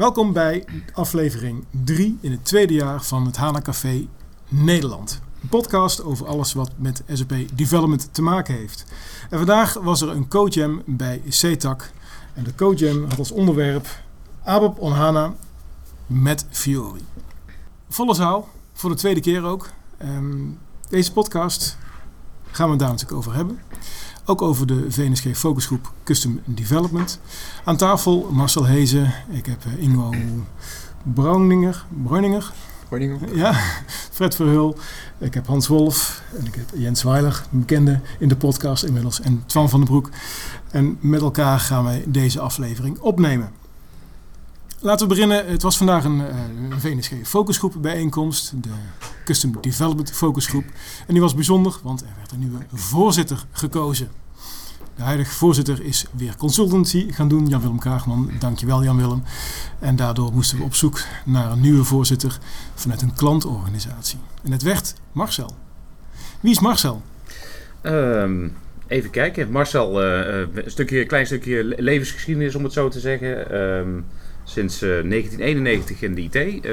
Welkom bij aflevering 3 in het tweede jaar van het HANA Café Nederland. Een podcast over alles wat met SAP Development te maken heeft. En vandaag was er een Code Jam bij CETAC. En de Code Jam had als onderwerp ABAP on HANA met Fiori. Volle zaal, voor de tweede keer ook. Deze podcast gaan we het daar natuurlijk over hebben. Ook over de VNSG focusgroep Custom Development. Aan tafel Marcel Hezen. Ik heb Ingo Bröninger. Ja, Fred Verhul. Ik heb Hans Wolf. En ik heb Jens Weiler, een bekende in de podcast inmiddels. En Twan van den Broek. En met elkaar gaan wij deze aflevering opnemen. Laten we beginnen. Het was vandaag een VNSG focusgroep bijeenkomst. De Custom Development focusgroep. En die was bijzonder, want er werd een nieuwe voorzitter gekozen. De huidige voorzitter is weer consultancy gaan doen. Jan-Willem Kraagman, dankjewel Jan-Willem. En daardoor moesten we op zoek naar een nieuwe voorzitter vanuit een klantorganisatie. En het werd Marcel. Wie is Marcel? Even kijken. Marcel, een klein stukje levensgeschiedenis om het zo te zeggen. Sinds 1991 in de IT.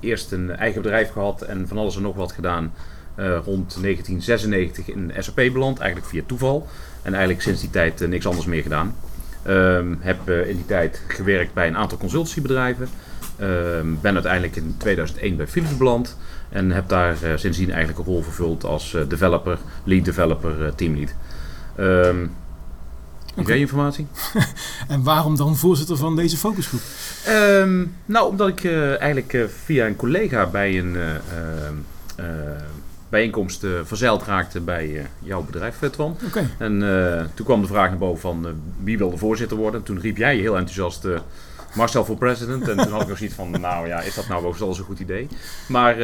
Eerst een eigen bedrijf gehad en van alles en nog wat gedaan. Rond 1996 in SAP beland, eigenlijk via toeval. En eigenlijk sinds die tijd niks anders meer gedaan. Heb in die tijd gewerkt bij een aantal consultancybedrijven. Ben uiteindelijk in 2001 bij Philips beland. En heb daar sindsdien eigenlijk een rol vervuld als developer, lead developer, teamlead. Okay. Informatie. En waarom dan voorzitter van deze focusgroep? Omdat ik eigenlijk via een collega bij een bijeenkomst verzeild raakte bij jouw bedrijf, Twan. Okay. En toen kwam de vraag naar boven van wie wil de voorzitter worden. Toen riep jij heel enthousiast Marcel voor president. En toen had ik nog zoiets van, is dat nou wel zo'n goed idee? Maar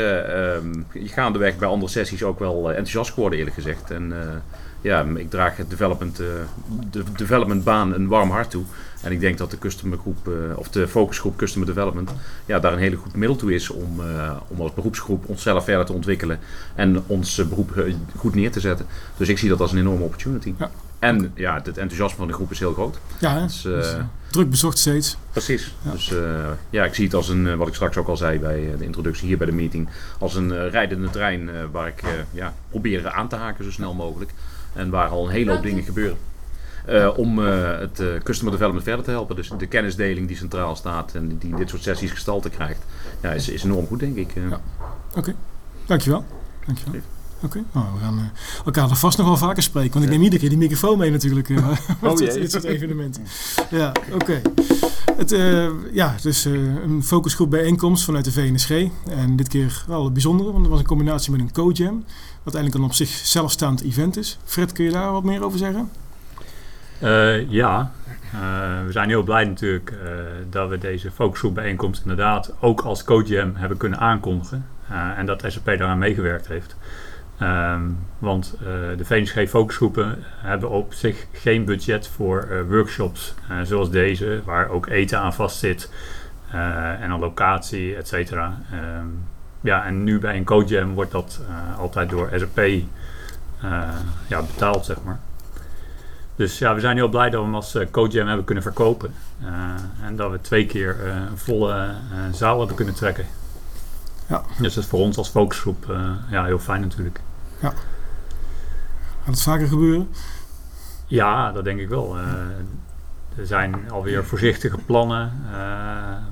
gaandeweg bij andere sessies ook wel enthousiast geworden, eerlijk gezegd. En ik draag de developmentbaan een warm hart toe. En ik denk dat de focusgroep Customer Development daar een hele goed middel toe is om als beroepsgroep onszelf verder te ontwikkelen en ons beroep goed neer te zetten. Dus ik zie dat als een enorme opportunity. Ja. En het enthousiasme van de groep is heel groot. Ja, dus, druk bezocht steeds. Precies. Ja. Dus ik zie het als een, wat ik straks ook al zei bij de introductie hier bij de meeting, als een rijdende trein waar ik probeer aan te haken zo snel mogelijk. En waar al een hele hoop dingen gebeuren. Om het customer development verder te helpen. Dus de kennisdeling die centraal staat en die dit soort sessies gestalte krijgt. Ja, is enorm goed, denk ik. Ja. Oké. Dankjewel. Oké. Nou, we gaan elkaar er vast nog wel vaker spreken. Want ik neem iedere keer die microfoon mee natuurlijk. Dit soort evenementen. Ja, oké. Dus een focusgroep bijeenkomst vanuit de VNSG. En dit keer wel bijzonder, want het was een combinatie met een Code Jam. Wat eigenlijk een op zichzelf staand event is. Fred, kun je daar wat meer over zeggen? We zijn heel blij natuurlijk dat we deze focusgroep bijeenkomst inderdaad ook als Code Jam hebben kunnen aankondigen. En dat SAP daaraan meegewerkt heeft. Want de VNSG focusgroepen hebben op zich geen budget voor workshops zoals deze, waar ook eten aan vast zit en een locatie, et cetera. En nu bij een Code Jam wordt dat altijd door SAP betaald, zeg maar. Dus we zijn heel blij dat we hem als Code Jam hebben kunnen verkopen. En dat we 2 keer een volle zaal hebben kunnen trekken. Ja. Dus dat is voor ons als focusgroep heel fijn natuurlijk. Ja. Gaat het vaker gebeuren? Ja, dat denk ik wel. Er zijn alweer voorzichtige plannen.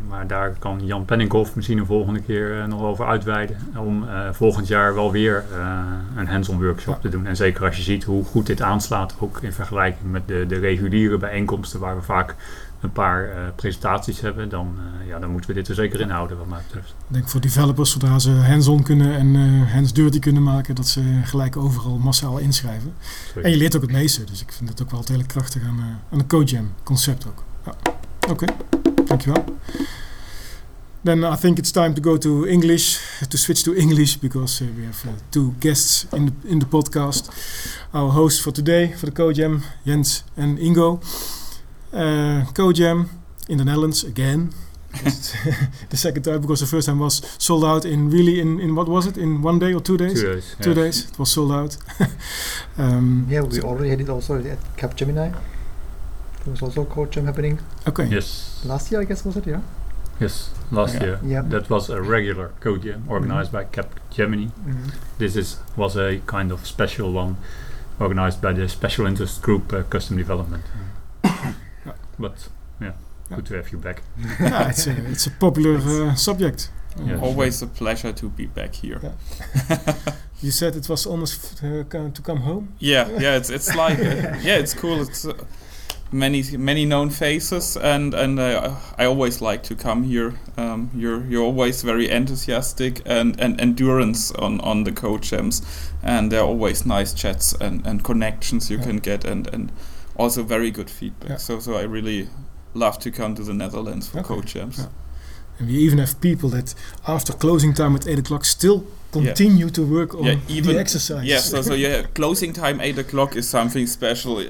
Maar daar kan Jan Penninghoff misschien de volgende keer nog over uitweiden. Om volgend jaar wel weer een hands-on workshop te doen. En zeker als je ziet hoe goed dit aanslaat. Ook in vergelijking met de reguliere bijeenkomsten waar we vaak een paar presentaties hebben, dan moeten we dit er zeker inhouden wat mij betreft. Ik denk voor developers, zodra ze hands-on kunnen en hands dirty kunnen maken, dat ze gelijk overal massaal inschrijven. Sorry. En je leert ook het meeste, dus ik vind het ook wel heel krachtig aan de Code Jam concept ook. Ja. Oké, dankjewel. Then I think it's time to go to English, to switch to English, because we have 2 guests in the podcast. Our hosts for today, for the Code Jam, Jens and Ingo. Code Jam in the Netherlands again. The second time, because the first time was sold out in what was it? In 1 day or 2 days? 2 days. Two days. It was sold out. We already had it also at Capgemini. There was also Code Jam happening. Okay. Yes. Last year, I guess, was it? Yeah. Yes, last year. Yep. That was a regular Code Jam organized by Capgemini. Mm-hmm. This was a kind of special one organized by the special interest group Custom Development. But yeah, good to have you back. Yeah, it's a popular subject. Yes. Always a pleasure to be back here. Yeah. You said it was almost to come home. Yeah, it's like it's cool. It's many known faces, and I always like to come here. You're always very enthusiastic and endurance on the Code Jams, and there are always nice chats and connections you can get and also very good feedback. Yeah. So I really love to come to the Netherlands for Code Jams. Yeah. And we even have people that after closing time at 8 o'clock still continue to work on the exercise. Yes, so closing time 8 o'clock is something special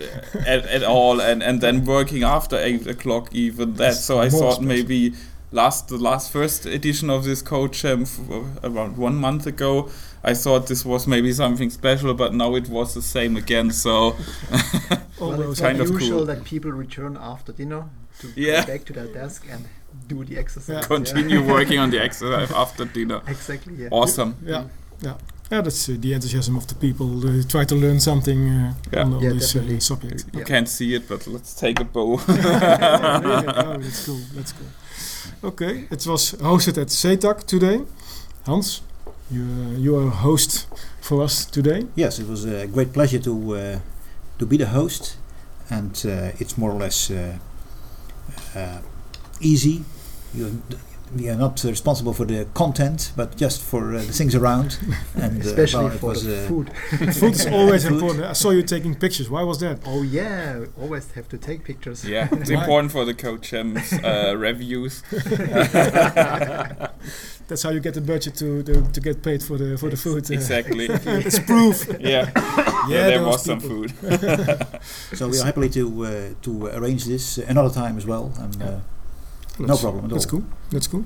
at all. And then working after 8 o'clock even that. So I thought maybe the first edition of this Code Jam around 1 month ago, I thought this was maybe something special, but now it was the same again. So it's kind of cool. It's usual that people return after dinner to go back to their desk and do the exercise. Continue working on the exercise after dinner. Exactly. Yeah. Awesome. Yeah. That's the enthusiasm of the people who try to learn something on this subject. You can't see it, but let's take a bow. Oh, that's cool. That's cool. Okay, it was hosted at CETAC today. Hans, you are host for us today. Yes, it was a great pleasure to be the host, and it's more or less easy. We are not responsible for the content, but just for the things around. And especially for the food. Food is always important. I saw you taking pictures. Why was that? Oh yeah, we always have to take pictures. Yeah, it's important for the Code Jam's reviews. That's how you get the budget to get paid for the food. Exactly. It's proof. There was some food. So we are happy to arrange this another time as well. And, no problem at all. That's cool.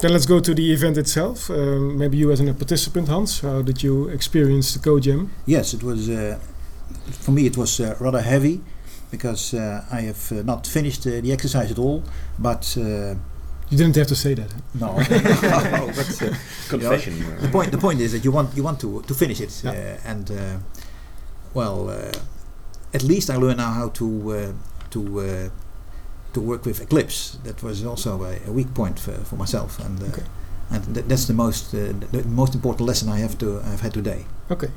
Then let's go to the event itself. Maybe you as a participant, Hans, how did you experience the Code Jam? Yes, it was, for me it was rather heavy because I have not finished the exercise at all. But you didn't have to say that. No. That's a confession. You know, the point is that you want to finish it. Yeah. At least I learned now how to work with Eclipse. That was also a weak point for myself, and that's the most important lesson I've had today. Okay,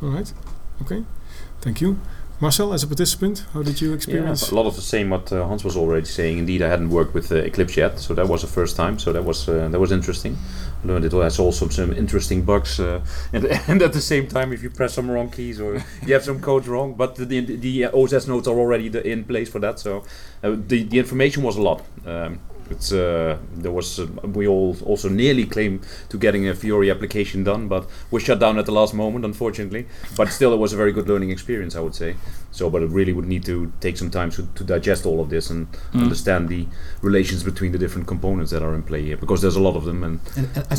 all right, okay, thank you, Marcel. As a participant, how did you experience? Yeah, a lot of the same what Hans was already saying. Indeed, I hadn't worked with Eclipse yet, so that was the first time. So that was interesting. I learned it has also some interesting bugs, and at the same time, if you press some wrong keys or you have some code wrong, but the OSS notes are already in place for that. So the information was a lot. We all also nearly claim to getting a Fiori application done, but we're shut down at the last moment, unfortunately. But still, it was a very good learning experience, I would say. So, but it really would need to take some time to digest all of this and understand the relations between the different components that are in play here, because there's a lot of them and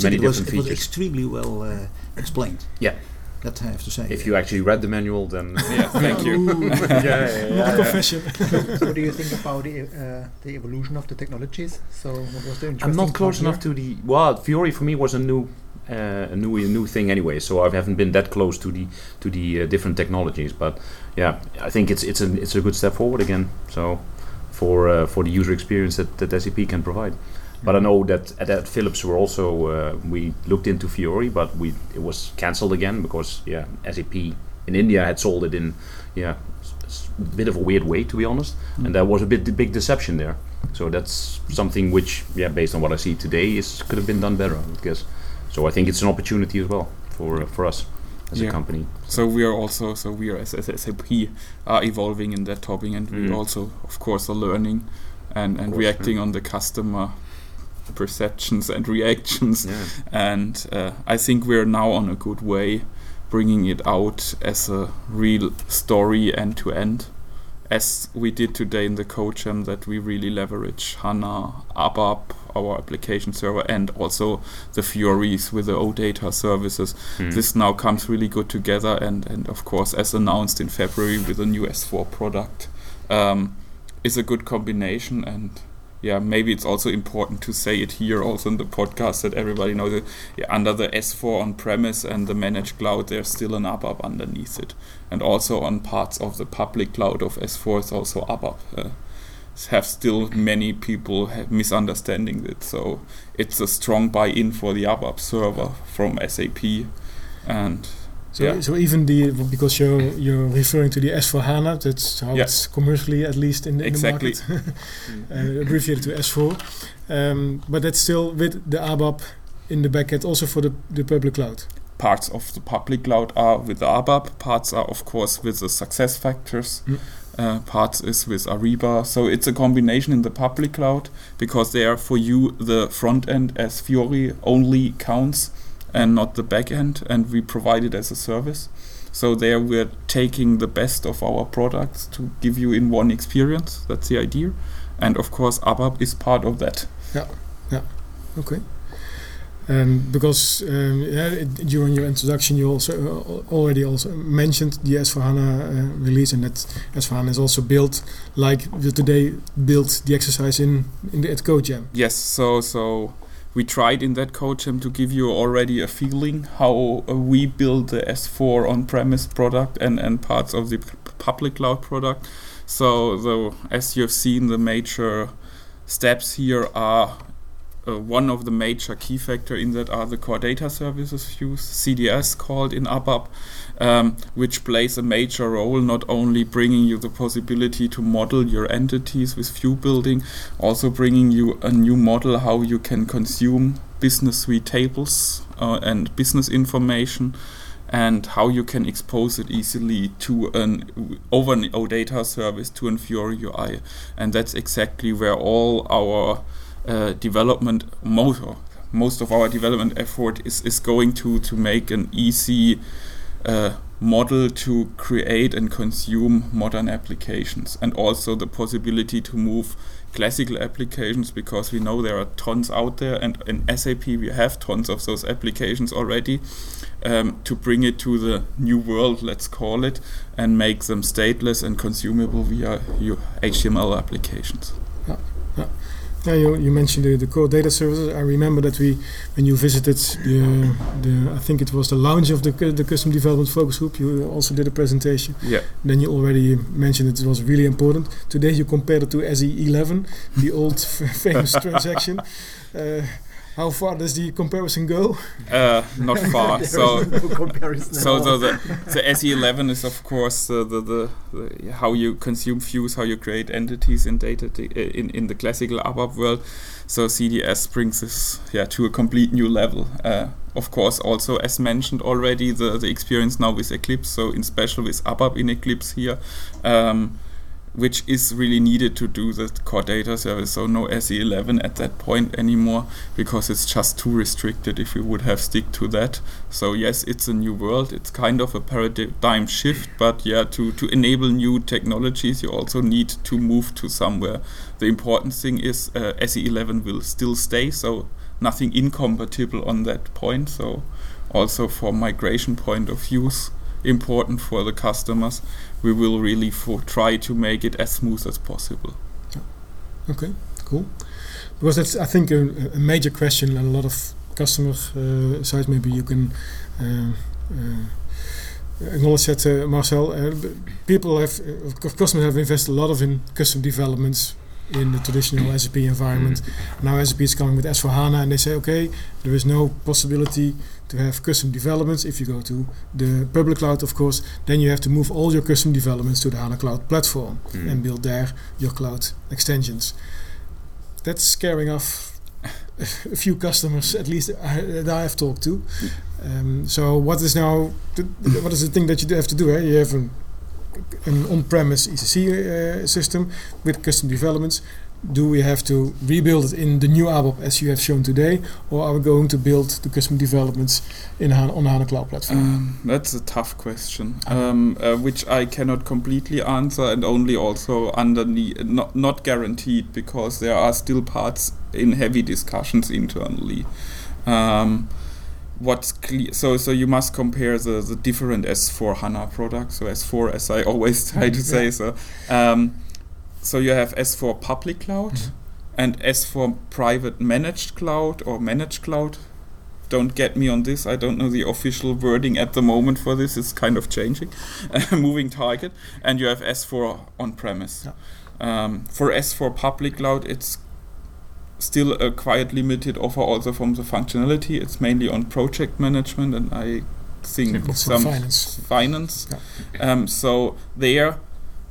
many different features. It was extremely well explained. Yeah. That I have to say. If you actually read the manual, then thank you. Not a confession. So what do you think about the evolution of the technologies? So what was the interesting I'm not close enough to the... Well, Fiori for me was a new thing anyway, so I haven't been that close to the different technologies. But yeah, I think it's a good step forward again. So for the user experience that SAP can provide. But I know that at Philips were also we looked into Fiori, but it was cancelled again because SAP in India had sold it in a bit of a weird way, to be honest, and there was a big deception there. So that's something which based on what I see today could have been done better, I would guess. So I think it's an opportunity as well for us as a company. So we are also as SAP are evolving in that topic, and we also of course are learning and reacting on the customer perceptions and reactions, and I think we're now on a good way bringing it out as a real story end to end, as we did today in the Code Jam, that we really leverage HANA, ABAP, our application server, and also the Fioris with the OData services. This now comes really good together, and of course, as announced in February with a new S4 product, is a good combination, and yeah, maybe it's also important to say it here also in the podcast that everybody knows that under the S4 on-premise and the managed cloud, there's still an ABAP underneath it. And also on parts of the public cloud of S4, it's also ABAP. Have still many people misunderstanding it. So it's a strong buy-in for the ABAP server from SAP. And so even because you're referring to the S4HANA, that's how it's commercially at least in the market. Abbreviated to S4. But that's still with the ABAP in the backend also for the public cloud. Parts of the public cloud are with the ABAP. Parts are, of course, with the SuccessFactors. Parts is with Ariba. So it's a combination in the public cloud because there for you the front end as Fiori only counts and not the back end, and we provide it as a service. So there we're taking the best of our products to give you in one experience. That's the idea. And of course ABAP is part of that. Okay. Because during your introduction you also already mentioned the S4HANA release, and that S4HANA is also built like you today built the exercise at Code Jam. Yes, so we tried in that Code Jam to give you already a feeling how we build the S4 on-premise product and parts of the public cloud product. So as you've seen, the major steps here are one of the major key factor in that are the core data services used, CDS called in ABAP, which plays a major role, not only bringing you the possibility to model your entities with view building, also bringing you a new model how you can consume business suite tables and business information, and how you can expose it easily to over an OData service to an Fiori UI. And that's exactly where all our development most of our development effort is going to make an easy model to create and consume modern applications, and also the possibility to move classical applications, because we know there are tons out there, and in SAP we have tons of those applications already, to bring it to the new world, let's call it, and make them stateless and consumable via your HTML applications. Yeah, you mentioned the core data services. I remember that when you visited the I think it was the lounge of the Custom Development Focus Group, you also did a presentation. Yeah. Then you already mentioned it was really important. Today you compared it to SE11, the old famous transaction. How far does the comparison go? Not far. The SE11 is of course the how you consume views, how you create entities in data in the classical ABAP world. So CDS brings us to a complete new level. Of course, also as mentioned already, the experience now with Eclipse. So in special with ABAP in Eclipse here. Which is really needed to do the core data service. So no SE11 at that point anymore, because it's just too restricted if we would have stick to that. So yes, it's a new world. It's kind of a paradigm shift, but to enable new technologies, you also need to move to somewhere. The important thing is SE11 will still stay, so nothing incompatible on that point. So also for migration point of views, important for the customers, we will really try to make it as smooth as possible. Okay, cool. Because that's, I think, a major question and a lot of customers sides. Maybe you can acknowledge that, Marcel. Customers have invested a lot in custom developments in the traditional SAP environment. Now SAP is coming with S4HANA and they say, okay, there is no possibility to have custom developments. If you go to the public cloud, of course, then you have to move all your custom developments to the HANA Cloud Platform and build there your cloud extensions. That's scaring off a few customers, at least that I have talked to. So what is the thing that you have to do? You have an on-premise ECC system with custom developments. Do we have to rebuild it in the new ABAP as you have shown today, or are we going to build the custom developments on HANA Cloud Platform? That's a tough question, which I cannot completely answer, and only also not guaranteed, because there are still parts in heavy discussions internally. So you must compare the different S4HANA products, so S4 as I always try to say. So you have S4 public cloud, And as for private managed cloud or managed cloud, don't get me on this. I don't know the official wording at the moment for this. It's kind of changing, moving target. And you have S4 on-premise. Yeah. For S4 public cloud, it's still a quite limited offer also from the functionality. It's mainly on project management and I think some finance. Yeah. So there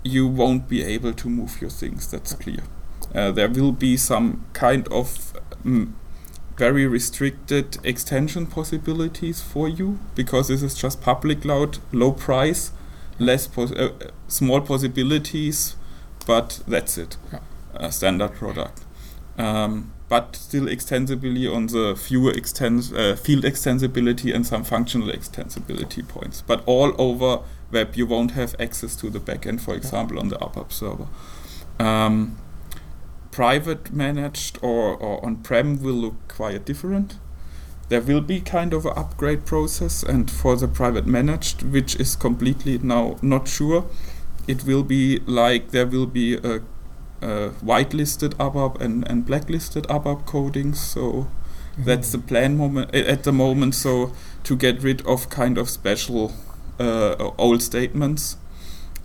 you won't be able to move your things. That's clear. There will be some kind of very restricted extension possibilities for you because this is just public cloud, low price, small possibilities, but that's it. Yeah. A standard product. But still extensibly on the field extensibility and some functional extensibility points. But all over web, you won't have access to the backend, for example, on the ABAP server. Private managed or on-prem will look quite different. There will be kind of an upgrade process, and for the private managed, which is completely now not sure, it will be like there will be a whitelisted ABAP and blacklisted ABAP coding. So that's the plan at the moment. So to get rid of kind of special old statements.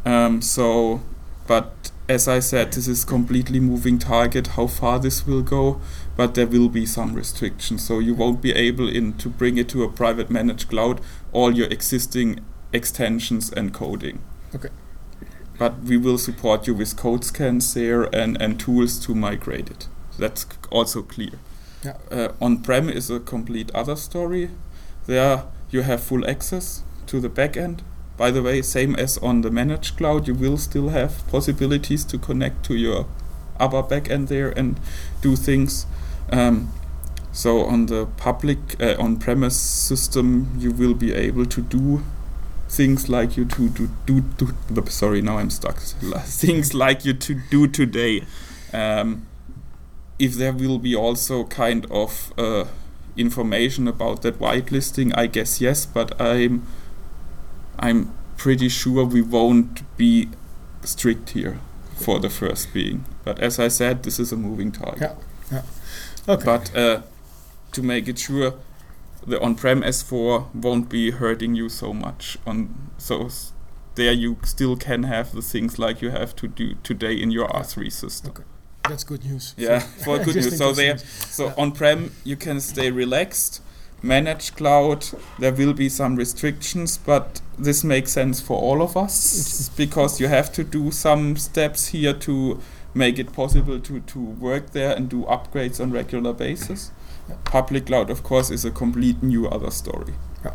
But as I said, this is completely moving target, how far this will go, but there will be some restrictions. So you won't be able to bring it to a private managed cloud, all your existing extensions and coding. Okay. But we will support you with code scans there and tools to migrate it. That's also clear. Yeah. On-prem is a complete other story. There you have full access to the backend. By the way, same as on the managed cloud, you will still have possibilities to connect to your ABAP backend there and do things. So on the public on-premise system, you will be able to do things like you do today. If there will be also kind of information about that whitelisting, I guess yes, but I'm pretty sure we won't be strict here for the first being. But as I said, this is a moving target. Yeah. Okay. But to make it sure, the on-prem S4 won't be hurting you so much. So there you still can have the things like you have to do today in your R3 system. Okay. That's good news. Yeah, for good news. So on-prem you can stay relaxed. Managed cloud, there will be some restrictions, but this makes sense for all of us because you have to do some steps here to make it possible to work there and do upgrades on regular basis. Yeah. Public cloud, of course, is a complete new other story. Yeah,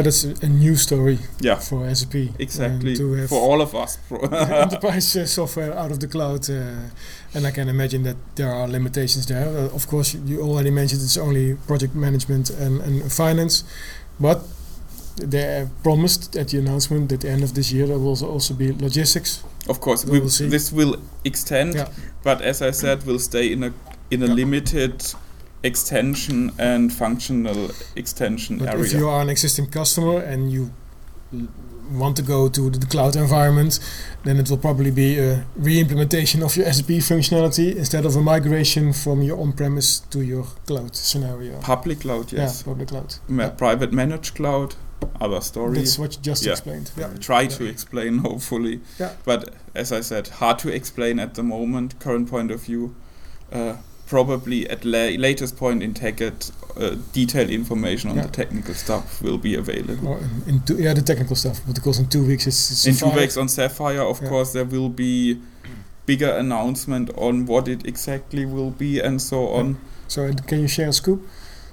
that is a new story for SAP. Exactly, for all of us. Enterprise software out of the cloud. And I can imagine that there are limitations there. Of course, you already mentioned it's only project management and finance. But they promised at the announcement at the end of this year there will also be logistics. Of course, this will extend. Yeah. But as I said, will stay in a limited extension and functional extension area. If you are an existing customer and you want to go to the cloud environment, then it will probably be a re-implementation of your SAP functionality instead of a migration from your on-premise to your cloud scenario. Public cloud, yes. Yeah, public cloud. Private managed cloud, other story. That's what you just explained. Yeah. Try to explain, hopefully. Yeah. But as I said, hard to explain at the moment, current point of view. Probably at latest point in TechEd, detailed information on the technical stuff will be available. The technical stuff, because in 2 weeks it's in Sapphire. 2 weeks on Sapphire, of course, there will be bigger announcement on what it exactly will be and so on. So can you share a scoop?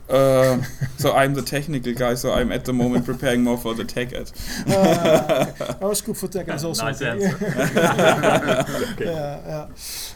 So I'm the technical guy, so I'm at the moment preparing more for the TechEd. Our scoop for TechEd is also nice answer. Okay. Yeah.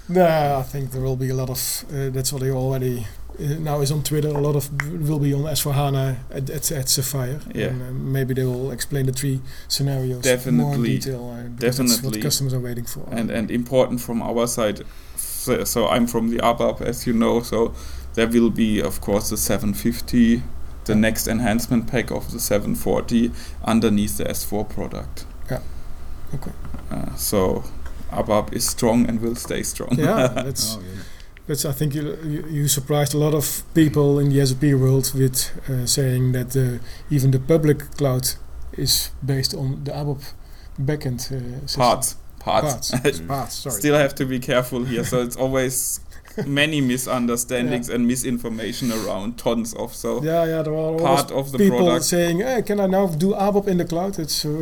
No, I think there will be a lot of. That's what they already now is on Twitter. A lot of will be on S4HANA at Sapphire. Yeah. And, maybe they will explain the three scenarios more in detail. That's what customers are waiting for. And important from our side. So I'm from the ABAP, as you know. So. There will be, of course, the 750, the next enhancement pack of the 740 underneath the S4 product. Yeah. Okay. So ABAP is strong and will stay strong. Yeah, that's But I think you surprised a lot of people in the SAP world with saying that even the public cloud is based on the ABAP backend system. Parts. Sorry. Still have to be careful here. So it's always many misunderstandings and misinformation around, tons of. So there are part of the people product saying, "Hey, can I now do ABAP in the cloud?" It's who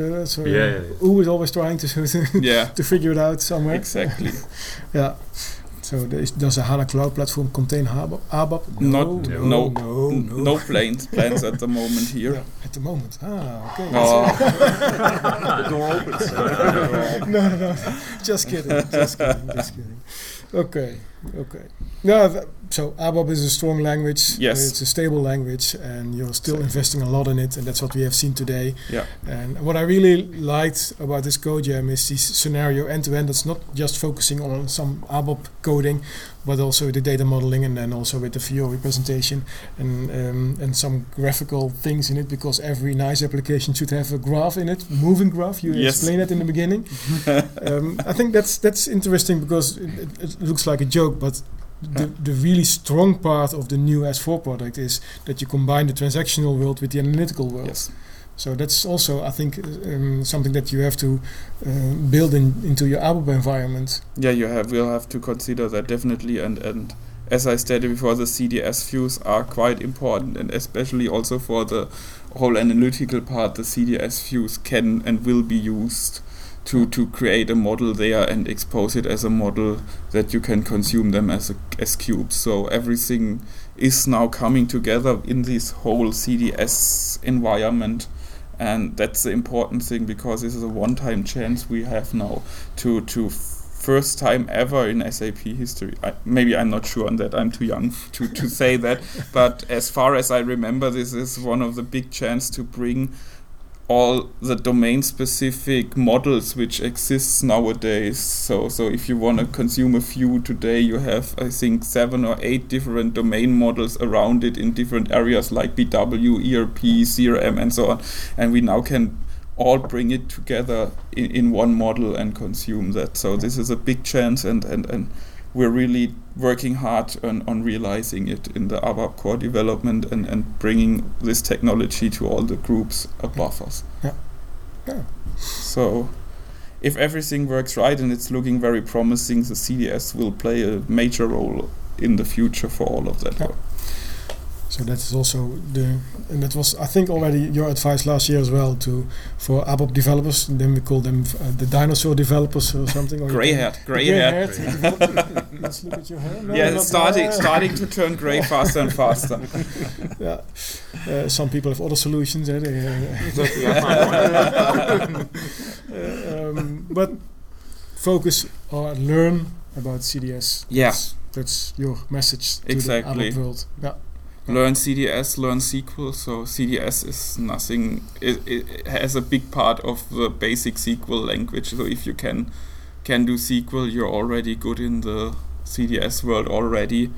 is always trying to figure it out somewhere. Exactly. So does the HANA Cloud Platform contain ABAP? No plans at the moment here. Yeah, at the moment. Okay. The door opens. No. Just kidding. Okay. So ABAP is a strong language. Yes. It's a stable language, and you're still investing a lot in it, and that's what we have seen today. Yeah. And what I really liked about this Code Jam is this scenario end-to-end. It's not just focusing on some ABAP coding, but also the data modeling, and then also with the Fiori presentation and some graphical things in it, because every nice application should have a graph in it, moving graph. You explained that in the beginning. I think that's interesting, because it looks like a joke, but the really strong part of the new S4 product is that you combine the transactional world with the analytical world. Yes. So that's also, I think, something that you have to build into your ABAP environment. Yeah, we'll have to consider that definitely. And as I stated before, the CDS views are quite important, and especially also for the whole analytical part, the CDS views can and will be used to create a model there and expose it as a model that you can consume them as cubes. So everything is now coming together in this whole CDS environment. And that's the important thing, because this is a one-time chance we have now to first time ever in SAP history. Maybe I'm not sure on that. I'm too young to say that. But as far as I remember, this is one of the big chances to bring all the domain-specific models which exists nowadays. So if you want to consume a view today, you have, I think, 7 or 8 different domain models around it in different areas like BW, ERP, CRM, and so on. And we now can all bring it together in one model and consume that. So this is a big chance, and we're really working hard on realizing it in the ABAP core development and bringing this technology to all the groups above us. Yeah. So if everything works right, and it's looking very promising, the CDS will play a major role in the future for all of that work. So that is also and that was, I think, already your advice last year as well for ABAP developers. And then we call them the dinosaur developers or something. Grey hair. Let's look at your hair. No, yeah, starting to turn grey faster and faster. Some people have other solutions. But focus or learn about CDS. Yes, that's your message to the ABAP world. Yeah. Learn CDS, learn SQL. So CDS is nothing. It has a big part of the basic SQL language. So if you can do SQL, you're already good in the CDS world already.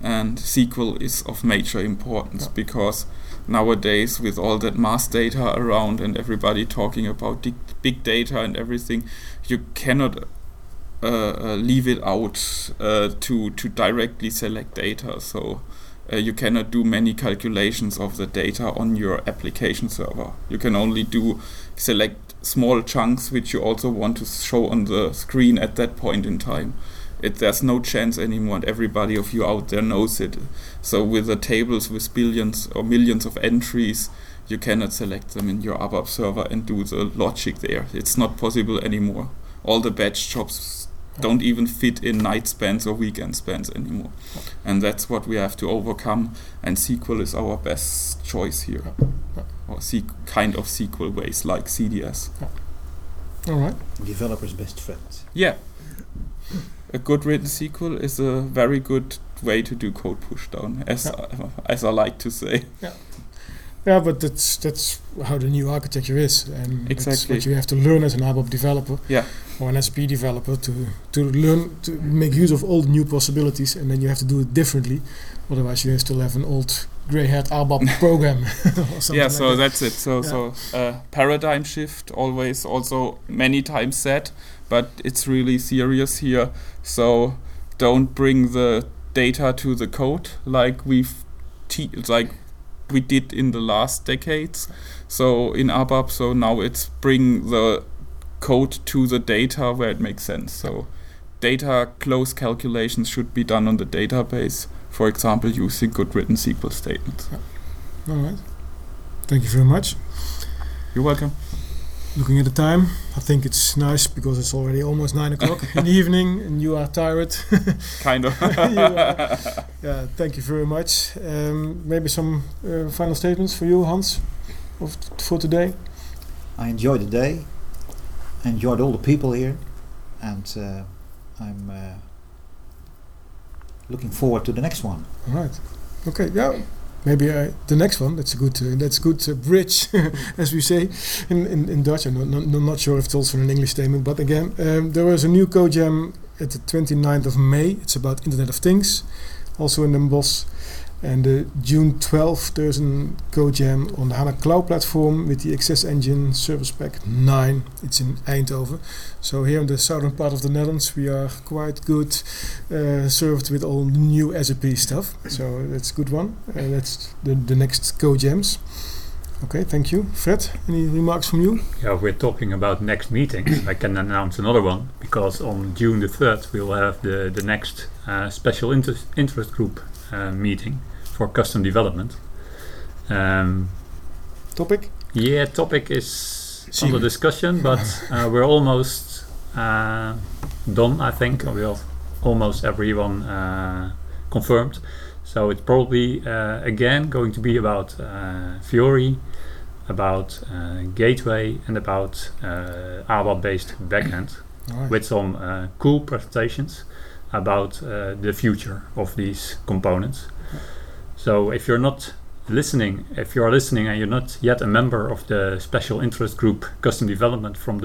And SQL is of major importance because nowadays, with all that mass data around and everybody talking about big data and everything, you cannot leave it out to directly select data. So you cannot do many calculations of the data on your application server. You can only select small chunks which you also want to show on the screen at that point in time. There's no chance anymore. Everybody of you out there knows it. So with the tables with billions or millions of entries, you cannot select them in your ABAP server and do the logic there. It's not possible anymore. All the batch jobs don't even fit in night spans or weekend spans anymore. And that's what we have to overcome, and SQL is our best choice here. Or kind of SQL ways like CDS. Alright. Developers' best friends. Yeah. A good written SQL is a very good way to do code pushdown, as I like to say. Yeah, but that's how the new architecture is, and that's what you have to learn as an ABAP developer or an SP developer to learn to make use of all the new possibilities, and then you have to do it differently. Otherwise, you still have an old grey-haired ABAP program. or something that's it. So paradigm shift, always, also many times said, but it's really serious here. So don't bring the data to the code like we did in the last decades. So in ABAP, so now it's bring the code to the data where it makes sense. So data close calculations should be done on the database, for example, using good written SQL statements. All right. Thank you very much. You're welcome. Looking at the time, I think it's nice because it's already almost 9:00 in the evening and you are tired. Kind of. Yeah, thank you very much. Maybe some final statements for you, Hans, for today. I enjoyed the day. I enjoyed all the people here. And I'm looking forward to the next one. All right. Okay, yeah. Maybe the next one. That's a good bridge, as we say in Dutch. I'm not sure if it's also an English statement, but again, there was a new Code Jam at the 29th of May. It's about Internet of Things, also in Den Bosch. And June 12th, there's a Code Jam on the HANA Cloud Platform with the XS engine service pack 9. It's in Eindhoven. So here in the southern part of the Netherlands, we are quite good served with all new SAP stuff. So that's a good one. And that's the next Code Jams. Okay, thank you. Fred, any remarks from you? Yeah, we're talking about next meetings. I can announce another one, because on June the 3rd, we'll have the next special interest group meeting for custom development. Topic? Yeah, topic is under discussion, but we're almost done, I think. Okay. We have almost everyone confirmed. So it's probably again going to be about Fiori, about Gateway, and about ABAP-based backend, right, with some cool presentations about the future of these components. So if you're listening and you're not yet a member of the special interest group Custom Development from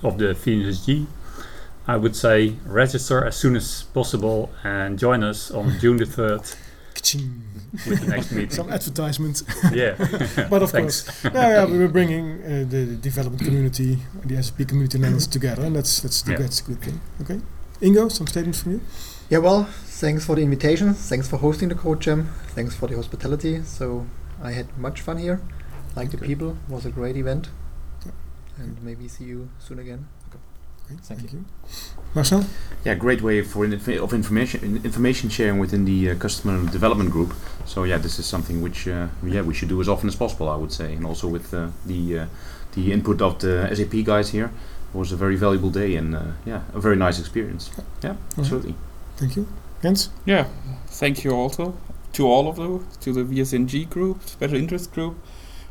the VNSG, I would say register as soon as possible and join us on June the 3rd with the next meeting. Some advertisements. Yeah. But of course, we're bringing the development community, the SAP community in the Netherlands together, and that's a good thing. Okay. Ingo, some statements from you? Yeah, well, thanks for the invitation. Thanks for hosting the Code Jam. Thanks for the hospitality. So I had much fun here. The people. It was a great event. Yeah. And maybe see you soon again. Okay. Great. Thank you. Marcel? Yeah, great way for information sharing within the customer development group. So yeah, this is something which we should do as often as possible, I would say. And also with the input of the SAP guys here. It was a very valuable day and a very nice experience. Yeah, absolutely. Thank you. Jens? Yeah, thank you also to all of you, to the VSNG group, Special Interest Group.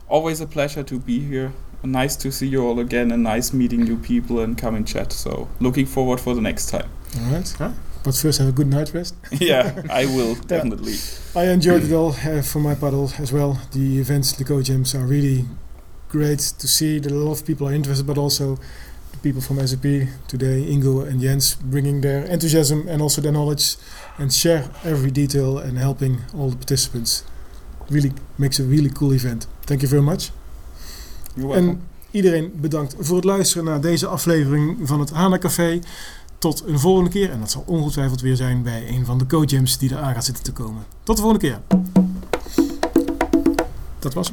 Always a pleasure to be here. Nice to see you all again and nice meeting new people and come and chat. So looking forward for the next time. All right. Huh? But first, have a good night rest. Yeah, I will, definitely. I enjoyed it all for my part as well. The events, the Code Jams are really great to see that a lot of people are interested, but also people from SAP today, Ingo and Jens, bringing their enthusiasm and also their knowledge and share every detail and helping all the participants. Really makes a really cool event. Thank you very much. You're welcome. En iedereen bedankt voor het luisteren naar deze aflevering van het HANA Café. Tot een volgende keer. En dat zal ongetwijfeld weer zijn bij een van de Code Jams die eraan gaat zitten te komen. Tot de volgende keer. Dat was hem.